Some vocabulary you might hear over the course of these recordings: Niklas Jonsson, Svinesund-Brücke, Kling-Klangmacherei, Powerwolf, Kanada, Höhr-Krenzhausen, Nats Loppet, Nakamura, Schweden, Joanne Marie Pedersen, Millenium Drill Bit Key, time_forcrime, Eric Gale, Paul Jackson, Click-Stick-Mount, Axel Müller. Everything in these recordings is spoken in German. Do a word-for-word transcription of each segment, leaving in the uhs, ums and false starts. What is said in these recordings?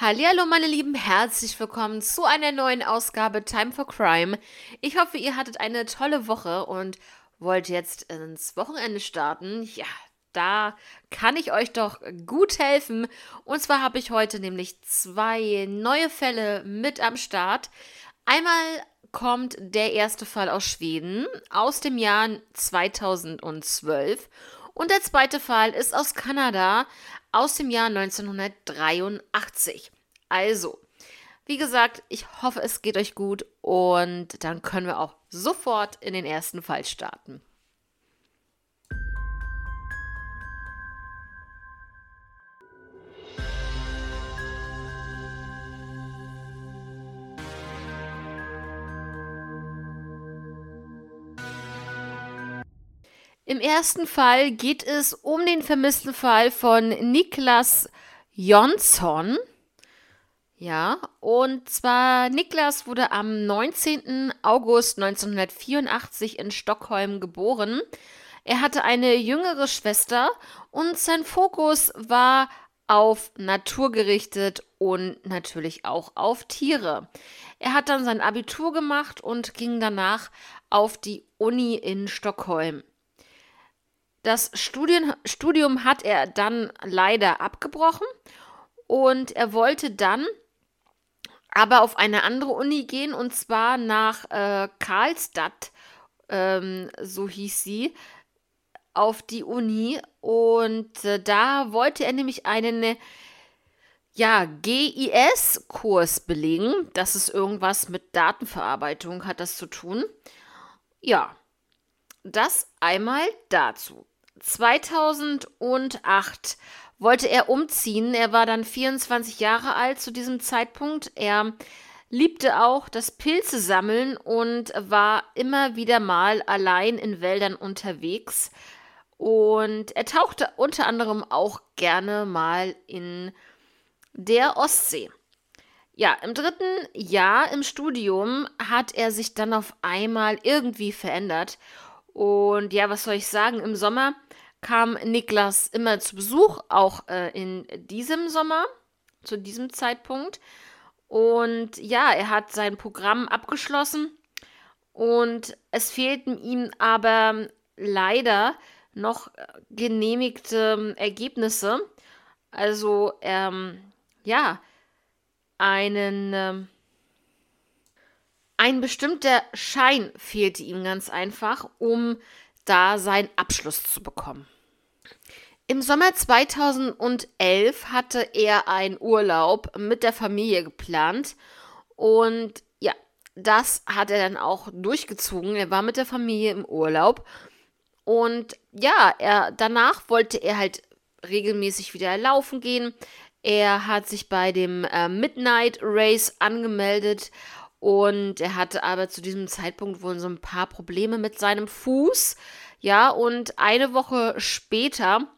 Hallihallo meine Lieben, herzlich willkommen zu einer neuen Ausgabe Time for Crime. Ich hoffe, ihr hattet eine tolle Woche und wollt jetzt ins Wochenende starten. Ja, da kann ich euch doch gut helfen. Und zwar habe ich heute nämlich zwei neue Fälle mit am Start. Einmal kommt der erste Fall aus Schweden aus dem Jahr zweitausendzwölf und der zweite Fall ist aus Kanada aus dem Jahr neunzehnhundertdreiundachtzig. Also, wie gesagt, ich hoffe, es geht euch gut und dann können wir auch sofort in den ersten Fall starten. Im ersten Fall geht es um den vermissten Fall von Niklas Jonsson. Ja, und zwar Niklas wurde am neunzehnten August neunzehnhundertvierundachtzig in Stockholm geboren. Er hatte eine jüngere Schwester und sein Fokus war auf Natur gerichtet und natürlich auch auf Tiere. Er hat dann sein Abitur gemacht und ging danach auf die Uni in Stockholm. Das Studien, Studium hat er dann leider abgebrochen und er wollte dann aber auf eine andere Uni gehen und zwar nach äh, Karlstad, ähm, so hieß sie, auf die Uni und äh, da wollte er nämlich einen ja, G I S-Kurs belegen. Das ist irgendwas mit Datenverarbeitung, hat das zu tun. Ja, das einmal dazu. zweitausendacht wollte er umziehen. Er war dann vierundzwanzig Jahre alt zu diesem Zeitpunkt. Er liebte auch das Pilze sammeln und war immer wieder mal allein in Wäldern unterwegs. Und er tauchte unter anderem auch gerne mal in der Ostsee. Ja, im dritten Jahr im Studium hat er sich dann auf einmal irgendwie verändert. Und ja, was soll ich sagen, im Sommer kam Niklas immer zu Besuch, auch äh, in diesem Sommer, zu diesem Zeitpunkt. Und ja, er hat sein Programm abgeschlossen und es fehlten ihm aber leider noch genehmigte Ergebnisse. Also, ähm, ja, einen... Ähm, Ein bestimmter Schein fehlte ihm ganz einfach, um da seinen Abschluss zu bekommen. Im Sommer zweitausendelf hatte er einen Urlaub mit der Familie geplant und ja, das hat er dann auch durchgezogen. Er war mit der Familie im Urlaub und ja, er, danach wollte er halt regelmäßig wieder laufen gehen. Er hat sich bei dem äh, Midnight Race angemeldet. Und er hatte aber zu diesem Zeitpunkt wohl so ein paar Probleme mit seinem Fuß. Ja, und eine Woche später,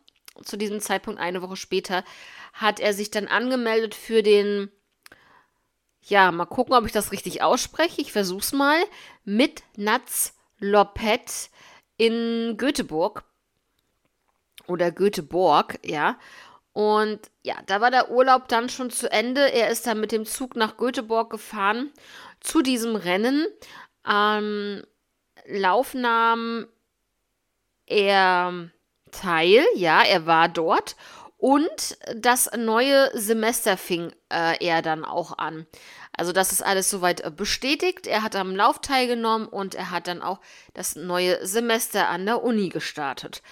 zu diesem Zeitpunkt eine Woche später, hat er sich dann angemeldet für den, ja, mal gucken, ob ich das richtig ausspreche. Ich versuch's mal. Mit Nats Loppet in Göteborg. Oder Göteborg, ja. Und ja, da war der Urlaub dann schon zu Ende. Er ist dann mit dem Zug nach Göteborg gefahren zu diesem Rennen. Ähm, Lauf nahm er teil, ja, er war dort. Und das neue Semester fing äh, er dann auch an. Also das ist alles soweit bestätigt. Er hat am Lauf teilgenommen und er hat dann auch das neue Semester an der Uni gestartet.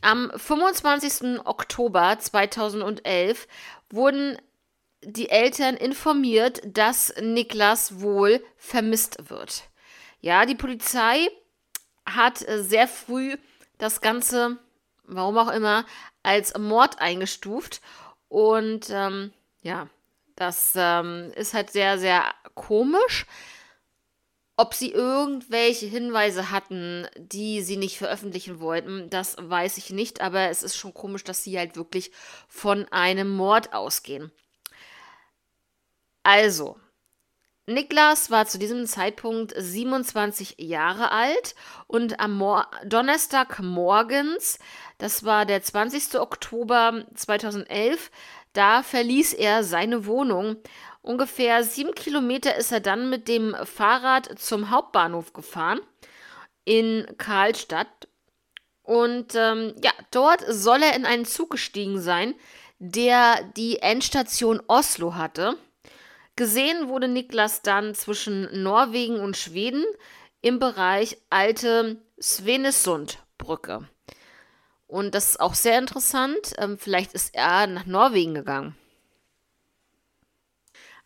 Am fünfundzwanzigsten Oktober zweitausendelf wurden die Eltern informiert, dass Niklas wohl vermisst wird. Ja, die Polizei hat sehr früh das Ganze, warum auch immer, als Mord eingestuft. Und ähm, ja, das ähm, ist halt sehr, sehr komisch. Ob sie irgendwelche Hinweise hatten, die sie nicht veröffentlichen wollten, das weiß ich nicht. Aber es ist schon komisch, dass sie halt wirklich von einem Mord ausgehen. Also, Niklas war zu diesem Zeitpunkt siebenundzwanzig Jahre alt und am Mo- Donnerstag morgens, das war der zwanzigsten Oktober zweitausendelf, Da verließ er seine Wohnung. Ungefähr sieben Kilometer ist er dann mit dem Fahrrad zum Hauptbahnhof gefahren in Karlstadt. Und ähm, ja, dort soll er in einen Zug gestiegen sein, der die Endstation Oslo hatte. Gesehen wurde Niklas dann zwischen Norwegen und Schweden im Bereich alte Svinesund-Brücke. Und das ist auch sehr interessant. Vielleicht ist er nach Norwegen gegangen.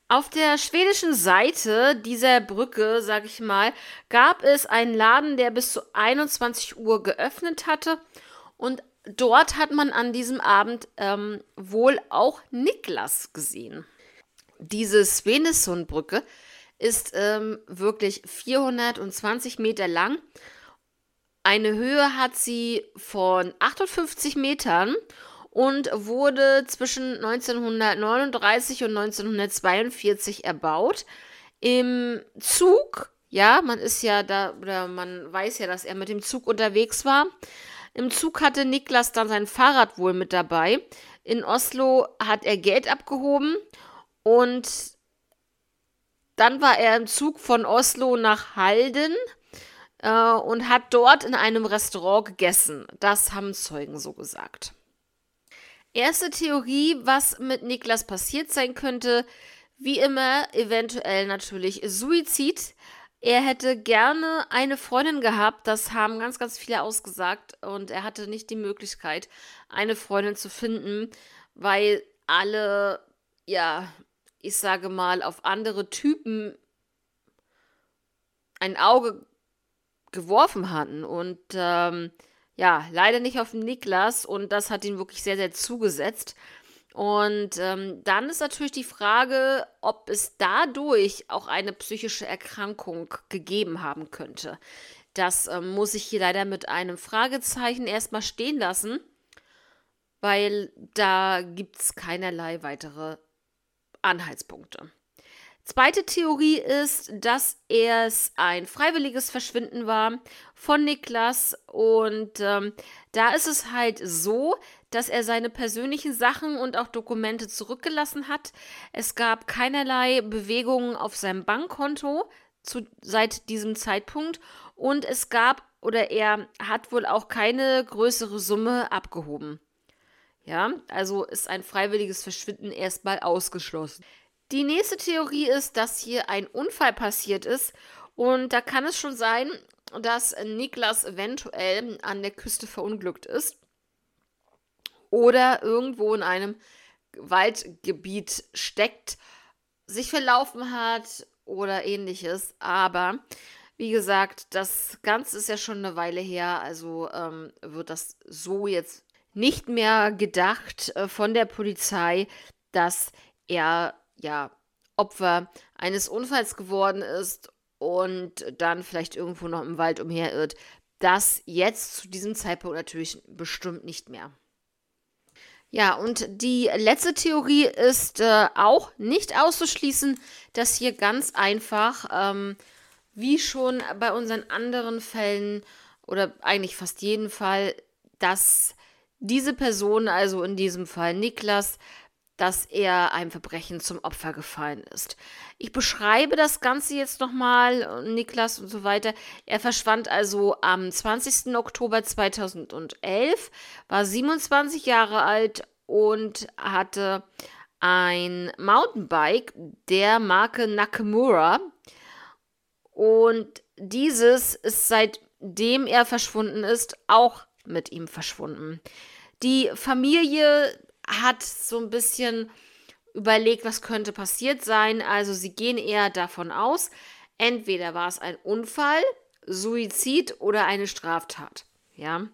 Auf der schwedischen Seite dieser Brücke, sag ich mal, gab es einen Laden, der bis zu einundzwanzig Uhr geöffnet hatte. Und dort hat man an diesem Abend ähm, wohl auch Niklas gesehen. Diese Svinesund-Brücke ist ähm, wirklich vierhundertzwanzig Meter lang. Eine Höhe hat sie von achtundfünfzig Metern und wurde zwischen neunzehnhundertneununddreißig und neunzehnhundertzweiundvierzig erbaut. Im Zug, ja, man ist ja da, oder man weiß ja, dass er mit dem Zug unterwegs war. Im Zug hatte Niklas dann sein Fahrrad wohl mit dabei. In Oslo hat er Geld abgehoben und dann war er im Zug von Oslo nach Halden und hat dort in einem Restaurant gegessen. Das haben Zeugen so gesagt. Erste Theorie, was mit Niklas passiert sein könnte, wie immer eventuell natürlich Suizid. Er hätte gerne eine Freundin gehabt, das haben ganz, ganz viele ausgesagt und er hatte nicht die Möglichkeit, eine Freundin zu finden, weil alle, ja, ich sage mal, auf andere Typen ein Auge geworfen hatten und ähm, ja, leider nicht auf Niklas und das hat ihn wirklich sehr, sehr zugesetzt. Und ähm, dann ist natürlich die Frage, ob es dadurch auch eine psychische Erkrankung gegeben haben könnte. Das ähm, muss ich hier leider mit einem Fragezeichen erstmal stehen lassen, weil da gibt es keinerlei weitere Anhaltspunkte. Zweite Theorie ist, dass es ein freiwilliges Verschwinden war von Niklas und ähm, da ist es halt so, dass er seine persönlichen Sachen und auch Dokumente zurückgelassen hat. Es gab keinerlei Bewegungen auf seinem Bankkonto zu, seit diesem Zeitpunkt und es gab oder er hat wohl auch keine größere Summe abgehoben. Ja, also ist ein freiwilliges Verschwinden erstmal ausgeschlossen. Die nächste Theorie ist, dass hier ein Unfall passiert ist und da kann es schon sein, dass Niklas eventuell an der Küste verunglückt ist oder irgendwo in einem Waldgebiet steckt, sich verlaufen hat oder ähnliches. Aber wie gesagt, das Ganze ist ja schon eine Weile her, also ähm, wird das so jetzt nicht mehr gedacht äh, von der Polizei, dass er ja, Opfer eines Unfalls geworden ist und dann vielleicht irgendwo noch im Wald umherirrt. Das jetzt zu diesem Zeitpunkt natürlich bestimmt nicht mehr. Ja, und die letzte Theorie ist äh, auch nicht auszuschließen, dass hier ganz einfach, ähm, wie schon bei unseren anderen Fällen oder eigentlich fast jeden Fall, dass diese Person, also in diesem Fall Niklas, dass er einem Verbrechen zum Opfer gefallen ist. Ich beschreibe das Ganze jetzt nochmal, Niklas und so weiter. Er verschwand also am zwanzigsten Oktober zweitausendelf, war siebenundzwanzig Jahre alt und hatte ein Mountainbike der Marke Nakamura. Und dieses ist, seitdem er verschwunden ist, auch mit ihm verschwunden. Die Familie hat so ein bisschen überlegt, was könnte passiert sein. Also sie gehen eher davon aus, entweder war es ein Unfall, Suizid oder eine Straftat. Ja.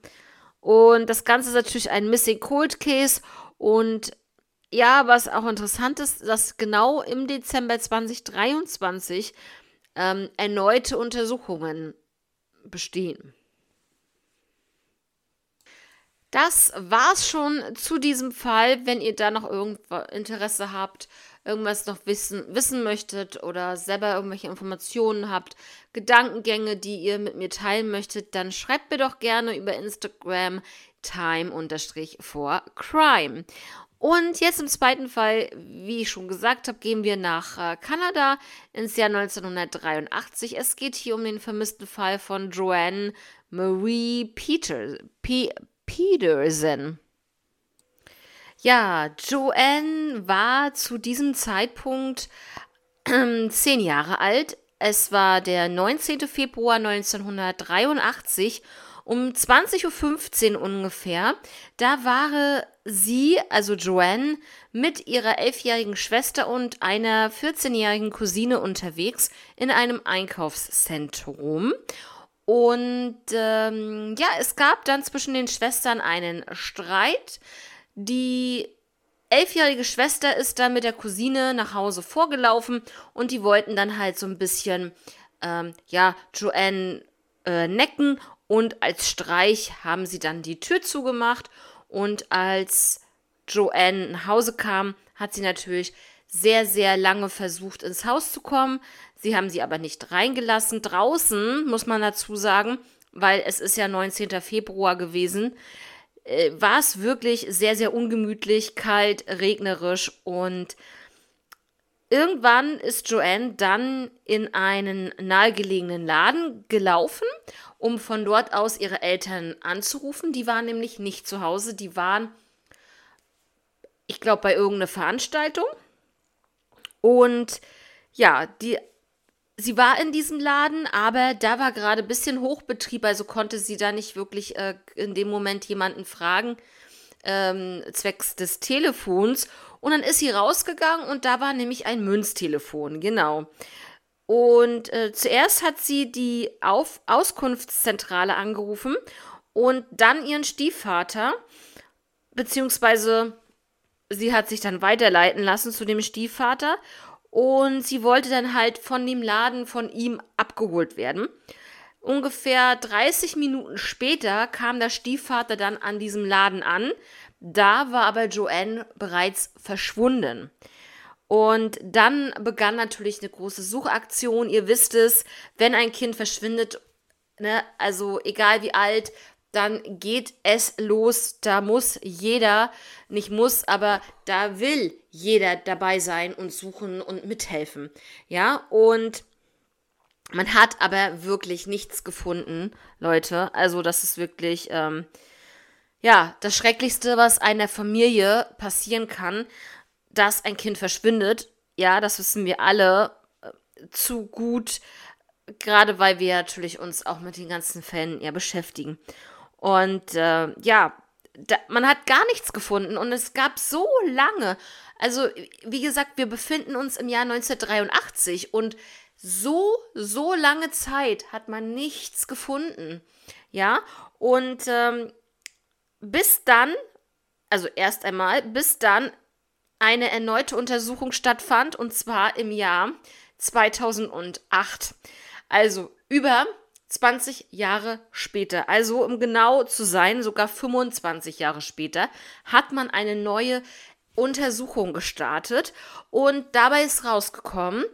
Und das Ganze ist natürlich ein Missing Cold Case. Und ja, was auch interessant ist, dass genau im Dezember zweitausenddreiundzwanzig ähm, erneute Untersuchungen bestehen. Das war's schon zu diesem Fall. Wenn ihr da noch irgendwas Interesse habt, irgendwas noch wissen, wissen möchtet oder selber irgendwelche Informationen habt, Gedankengänge, die ihr mit mir teilen möchtet, dann schreibt mir doch gerne über Instagram time_forcrime. Und jetzt im zweiten Fall, wie ich schon gesagt habe, gehen wir nach äh, Kanada ins Jahr neunzehnhundertdreiundachtzig. Es geht hier um den vermissten Fall von Joanne Marie Peter, P- Pedersen. Ja, Joanne war zu diesem Zeitpunkt äh, zehn Jahre alt. Es war der neunzehnten Februar neunzehnhundertdreiundachtzig um zwanzig Uhr fünfzehn ungefähr. Da war sie, also Joanne, mit ihrer elfjährigen Schwester und einer vierzehnjährigen Cousine unterwegs in einem Einkaufszentrum. Und ähm, ja, es gab dann zwischen den Schwestern einen Streit. Die elfjährige Schwester ist dann mit der Cousine nach Hause vorgelaufen und die wollten dann halt so ein bisschen, ähm, ja, Joanne äh, necken, und als Streich haben sie dann die Tür zugemacht, und als Joanne nach Hause kam, hat sie natürlich sehr, sehr lange versucht, ins Haus zu kommen. Sie haben sie aber nicht reingelassen. Draußen, muss man dazu sagen, weil es ist ja neunzehnten Februar gewesen, war es wirklich sehr, sehr ungemütlich, kalt, regnerisch, und irgendwann ist Joanne dann in einen nahegelegenen Laden gelaufen, um von dort aus ihre Eltern anzurufen. Die waren nämlich nicht zu Hause, die waren, ich glaube, bei irgendeiner Veranstaltung. Und ja, die Sie war in diesem Laden, aber da war gerade ein bisschen Hochbetrieb, also konnte sie da nicht wirklich äh, in dem Moment jemanden fragen, ähm, zwecks des Telefons. Und dann ist sie rausgegangen und da war nämlich ein Münztelefon, genau. Und äh, zuerst hat sie die Auf- Auskunftszentrale angerufen und dann ihren Stiefvater, beziehungsweise sie hat sich dann weiterleiten lassen zu dem Stiefvater. Und sie wollte dann halt von dem Laden von ihm abgeholt werden. Ungefähr dreißig Minuten später kam der Stiefvater dann an diesem Laden an. Da war aber Joanne bereits verschwunden. Und dann begann natürlich eine große Suchaktion. Ihr wisst es, wenn ein Kind verschwindet, ne, also egal wie alt, dann geht es los. Da muss jeder, nicht muss, aber da will jeder dabei sein und suchen und mithelfen. Ja, und man hat aber wirklich nichts gefunden, Leute. Also das ist wirklich, ähm, ja, das Schrecklichste, was einer Familie passieren kann, dass ein Kind verschwindet. Ja, das wissen wir alle äh, zu gut, gerade weil wir natürlich uns auch mit den ganzen Fällen ja beschäftigen. Und äh, ja, da, man hat gar nichts gefunden und es gab so lange, also wie gesagt, wir befinden uns im Jahr neunzehnhundertdreiundachtzig und so, so lange Zeit hat man nichts gefunden, ja, und ähm, bis dann, also erst einmal, bis dann eine erneute Untersuchung stattfand, und zwar im Jahr zweitausendacht, also über zwanzig Jahre später, also um genau zu sein, sogar fünfundzwanzig Jahre später, hat man eine neue Untersuchung gestartet, und dabei ist rausgekommen,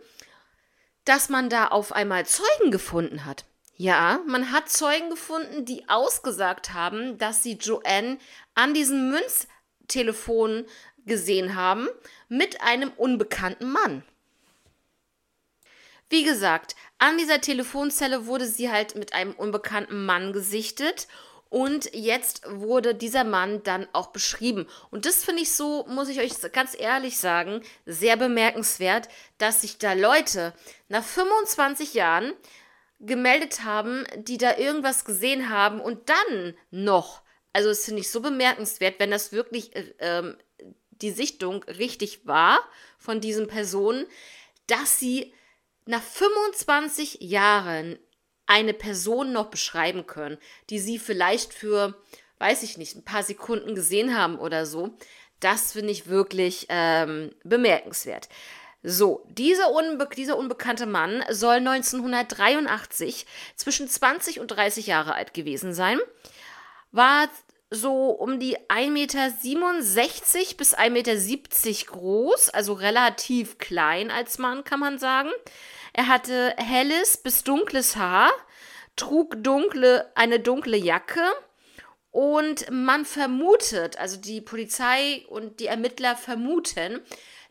dass man da auf einmal Zeugen gefunden hat. Ja, man hat Zeugen gefunden, die ausgesagt haben, dass sie Joanne an diesem Münztelefon gesehen haben mit einem unbekannten Mann. Wie gesagt, an dieser Telefonzelle wurde sie halt mit einem unbekannten Mann gesichtet, und jetzt wurde dieser Mann dann auch beschrieben. Und das finde ich so, muss ich euch ganz ehrlich sagen, sehr bemerkenswert, dass sich da Leute nach fünfundzwanzig Jahren gemeldet haben, die da irgendwas gesehen haben und dann noch. Also das finde ich so bemerkenswert, wenn das wirklich ähm, die Sichtung richtig war von diesen Personen, dass sie nach fünfundzwanzig Jahren eine Person noch beschreiben können, die sie vielleicht für, weiß ich nicht, ein paar Sekunden gesehen haben oder so. Das finde ich wirklich ähm, bemerkenswert. So, dieser, Unbe- dieser unbekannte Mann soll neunzehnhundertdreiundachtzig zwischen zwanzig und dreißig Jahre alt gewesen sein, war so um die ein Meter siebenundsechzig bis ein Meter siebzig groß, also relativ klein als Mann, kann man sagen. Er hatte helles bis dunkles Haar, trug dunkle, eine dunkle Jacke Und man vermutet, also die Polizei und die Ermittler vermuten,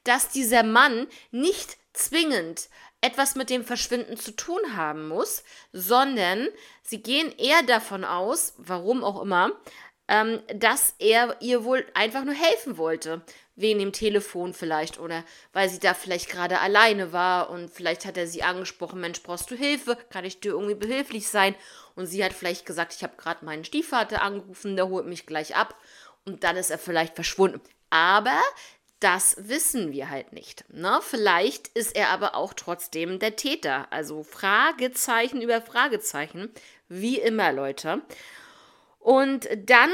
dass dieser Mann nicht zwingend etwas mit dem Verschwinden zu tun haben muss, sondern sie gehen eher davon aus, warum auch immer, ähm, dass er ihr wohl einfach nur helfen wollte, wegen dem Telefon vielleicht oder weil sie da vielleicht gerade alleine war und vielleicht hat er sie angesprochen, Mensch, brauchst du Hilfe? Kann ich dir irgendwie behilflich sein? Und sie hat vielleicht gesagt, ich habe gerade meinen Stiefvater angerufen, der holt mich gleich ab und dann ist er vielleicht verschwunden. Aber das wissen wir halt nicht. Ne? Vielleicht ist er aber auch trotzdem der Täter. Also Fragezeichen über Fragezeichen. Wie immer, Leute. Und dann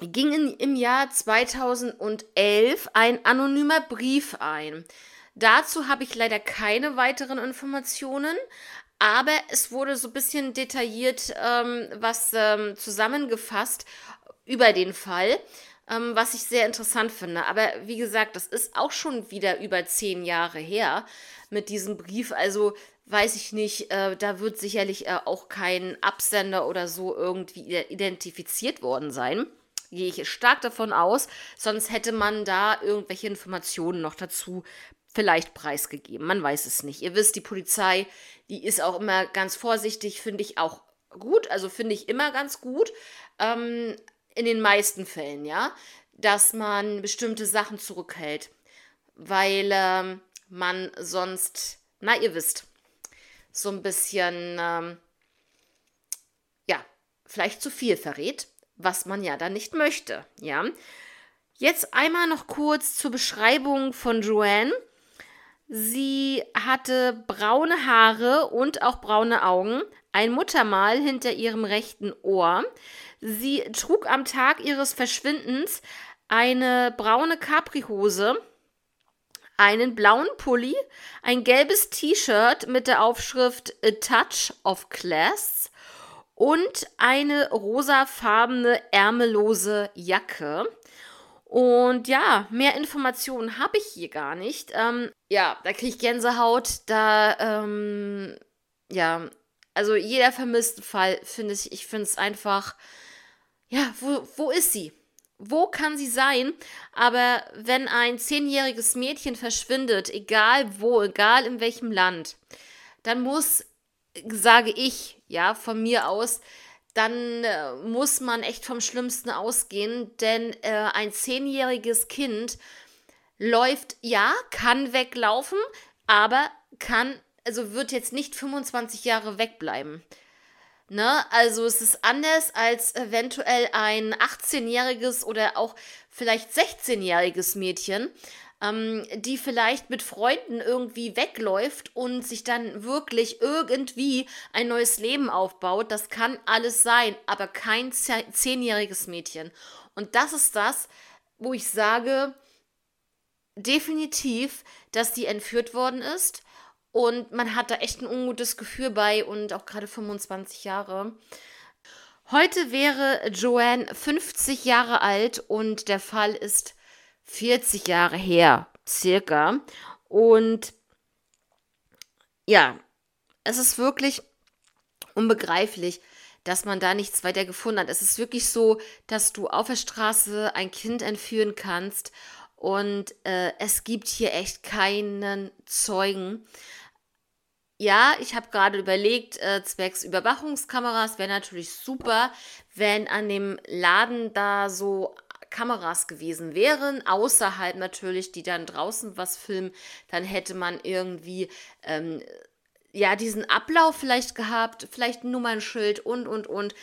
ging im Jahr zweitausendelf ein anonymer Brief ein. Dazu habe ich leider keine weiteren Informationen, aber es wurde so ein bisschen detailliert ähm, was ähm, zusammengefasst über den Fall, ähm, was ich sehr interessant finde. Aber wie gesagt, das ist auch schon wieder über zehn Jahre her mit diesem Brief, also weiß ich nicht, äh, da wird sicherlich äh, auch kein Absender oder so irgendwie identifiziert worden sein. Gehe ich stark davon aus, sonst hätte man da irgendwelche Informationen noch dazu vielleicht preisgegeben. Man weiß es nicht. Ihr wisst, die Polizei, die ist auch immer ganz vorsichtig, finde ich auch gut, also finde ich immer ganz gut, ähm, in den meisten Fällen, ja, dass man bestimmte Sachen zurückhält, weil ähm, man sonst, na, ihr wisst, so ein bisschen, ähm, ja, vielleicht zu viel verrät, was man ja dann nicht möchte, ja. Jetzt einmal noch kurz zur Beschreibung von Joanne. Sie hatte braune Haare und auch braune Augen, ein Muttermal hinter ihrem rechten Ohr. Sie trug am Tag ihres Verschwindens eine braune Capri-Hose, einen blauen Pulli, ein gelbes T-Shirt mit der Aufschrift A Touch of Class und eine rosafarbene, ärmellose Jacke. Und ja, mehr Informationen habe ich hier gar nicht. Ähm, ja, da kriege ich Gänsehaut. Da, ähm, ja, also jeder vermissten Fall, finde ich, ich finde es einfach, ja, wo, wo ist sie? Wo kann sie sein? Aber wenn ein zehnjähriges Mädchen verschwindet, egal wo, egal in welchem Land, dann muss, sage ich, ja, von mir aus, dann äh, muss man echt vom Schlimmsten ausgehen, denn äh, ein zehnjähriges Kind läuft, ja, kann weglaufen, aber kann, also wird jetzt nicht fünfundzwanzig Jahre wegbleiben. Ne? Also es ist anders als eventuell ein achtzehnjähriges oder auch vielleicht sechzehnjähriges Mädchen, ähm, die vielleicht mit Freunden irgendwie wegläuft und sich dann wirklich irgendwie ein neues Leben aufbaut. Das kann alles sein, aber kein zehnjähriges Mädchen. Und das ist das, wo ich sage, definitiv, dass die entführt worden ist. Und man hat da echt ein ungutes Gefühl bei und auch gerade fünfundzwanzig Jahre. Heute wäre Joanne fünfzig Jahre alt und der Fall ist vierzig Jahre her, circa. Und ja, es ist wirklich unbegreiflich, dass man da nichts weiter gefunden hat. Es ist wirklich so, dass du auf der Straße ein Kind entführen kannst und äh, es gibt hier echt keinen Zeugen. Ja, ich habe gerade überlegt, äh, zwecks Überwachungskameras wäre natürlich super, wenn an dem Laden da so Kameras gewesen wären, außerhalb natürlich, die dann draußen was filmen, dann hätte man irgendwie, ähm, ja, diesen Ablauf vielleicht gehabt, vielleicht ein Nummernschild und, und, und.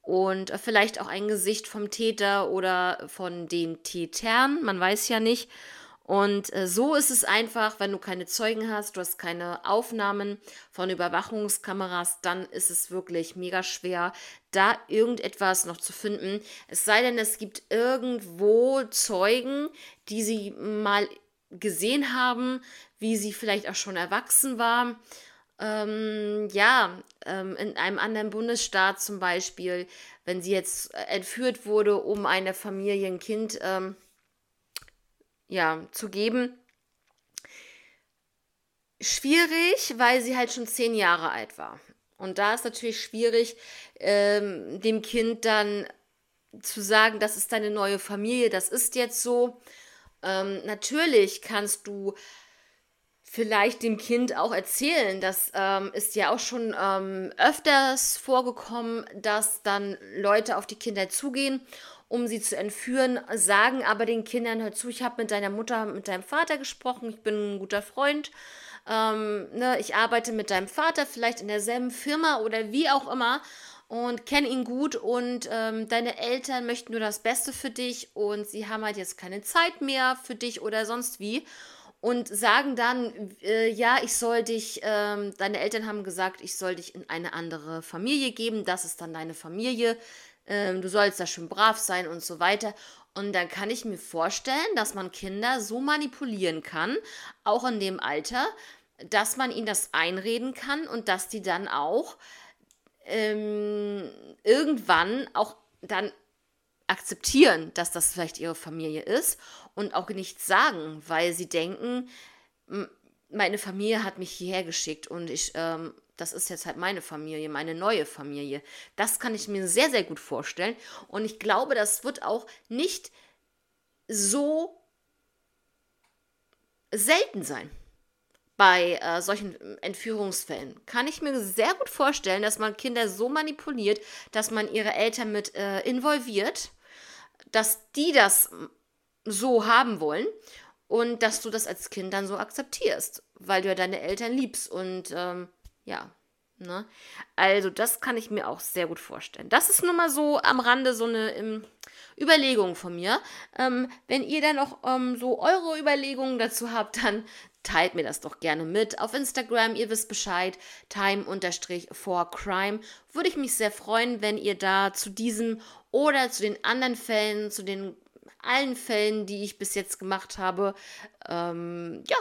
Und vielleicht auch ein Gesicht vom Täter oder von den Tätern, man weiß ja nicht. Und so ist es einfach, wenn du keine Zeugen hast, du hast keine Aufnahmen von Überwachungskameras, dann ist es wirklich mega schwer, da irgendetwas noch zu finden. Es sei denn, es gibt irgendwo Zeugen, die sie mal gesehen haben, wie sie vielleicht auch schon erwachsen war. Ähm, ja, ähm, in einem anderen Bundesstaat zum Beispiel, wenn sie jetzt entführt wurde, um einer Familie ein Kind ähm, ja, zu geben. Schwierig, weil sie halt schon zehn Jahre alt war. Und da ist natürlich schwierig, ähm, dem Kind dann zu sagen, das ist deine neue Familie, das ist jetzt so. Ähm, natürlich kannst du vielleicht dem Kind auch erzählen, das ähm, ist ja auch schon ähm, öfters vorgekommen, dass dann Leute auf die Kinder zugehen, um sie zu entführen, sagen aber den Kindern, hör zu, ich habe mit deiner Mutter, mit deinem Vater gesprochen, ich bin ein guter Freund, ähm, ne, ich arbeite mit deinem Vater vielleicht in derselben Firma oder wie auch immer und kenne ihn gut und ähm, deine Eltern möchten nur das Beste für dich und sie haben halt jetzt keine Zeit mehr für dich oder sonst wie und sagen dann, äh, ja, ich soll dich, äh, deine Eltern haben gesagt, ich soll dich in eine andere Familie geben, das ist dann deine Familie, äh, du sollst da schön brav sein und so weiter. Und dann kann ich mir vorstellen, dass man Kinder so manipulieren kann, auch in dem Alter, dass man ihnen das einreden kann und dass die dann auch ähm, irgendwann auch dann akzeptieren, dass das vielleicht ihre Familie ist und auch nichts sagen, weil sie denken, meine Familie hat mich hierher geschickt und ich, ähm, das ist jetzt halt meine Familie, meine neue Familie. Das kann ich mir sehr, sehr gut vorstellen und ich glaube, das wird auch nicht so selten sein bei äh, solchen Entführungsfällen. Kann ich mir sehr gut vorstellen, dass man Kinder so manipuliert, dass man ihre Eltern mit äh, involviert, dass die das so haben wollen und dass du das als Kind dann so akzeptierst, weil du ja deine Eltern liebst und ähm, ja, ne? Also das kann ich mir auch sehr gut vorstellen. Das ist nur mal so am Rande so eine um, Überlegung von mir. Ähm, wenn ihr da noch ähm, so eure Überlegungen dazu habt, dann teilt mir das doch gerne mit auf Instagram. Ihr wisst Bescheid, time underscore for crime. Würde ich mich sehr freuen, wenn ihr da zu diesem oder zu den anderen Fällen, zu den allen Fällen, die ich bis jetzt gemacht habe, ähm, ja,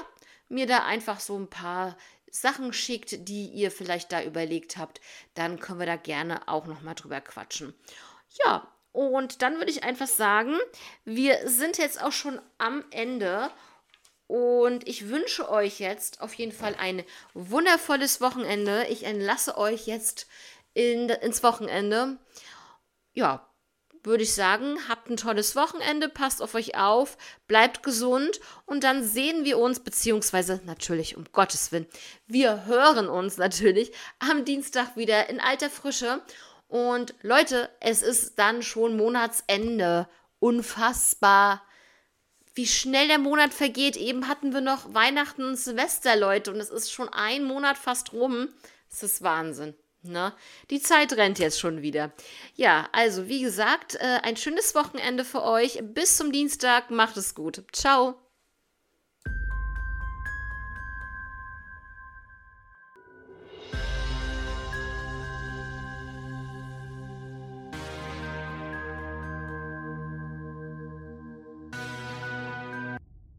mir da einfach so ein paar Sachen schickt, die ihr vielleicht da überlegt habt, dann können wir da gerne auch nochmal drüber quatschen. Ja, und dann würde ich einfach sagen, wir sind jetzt auch schon am Ende und ich wünsche euch jetzt auf jeden Fall ein wundervolles Wochenende. Ich entlasse euch jetzt in, ins Wochenende. Ja, würde ich sagen, habt ein tolles Wochenende, passt auf euch auf, bleibt gesund und dann sehen wir uns, beziehungsweise natürlich, um Gottes Willen, wir hören uns natürlich am Dienstag wieder in alter Frische. Und Leute, es ist dann schon Monatsende. Unfassbar, wie schnell der Monat vergeht. Eben hatten wir noch Weihnachten und Silvester, Leute, und es ist schon ein Monat fast rum. Es ist Wahnsinn. Na, die Zeit rennt jetzt schon wieder. Ja, also wie gesagt, ein schönes Wochenende für euch. Bis zum Dienstag. Macht es gut. Ciao.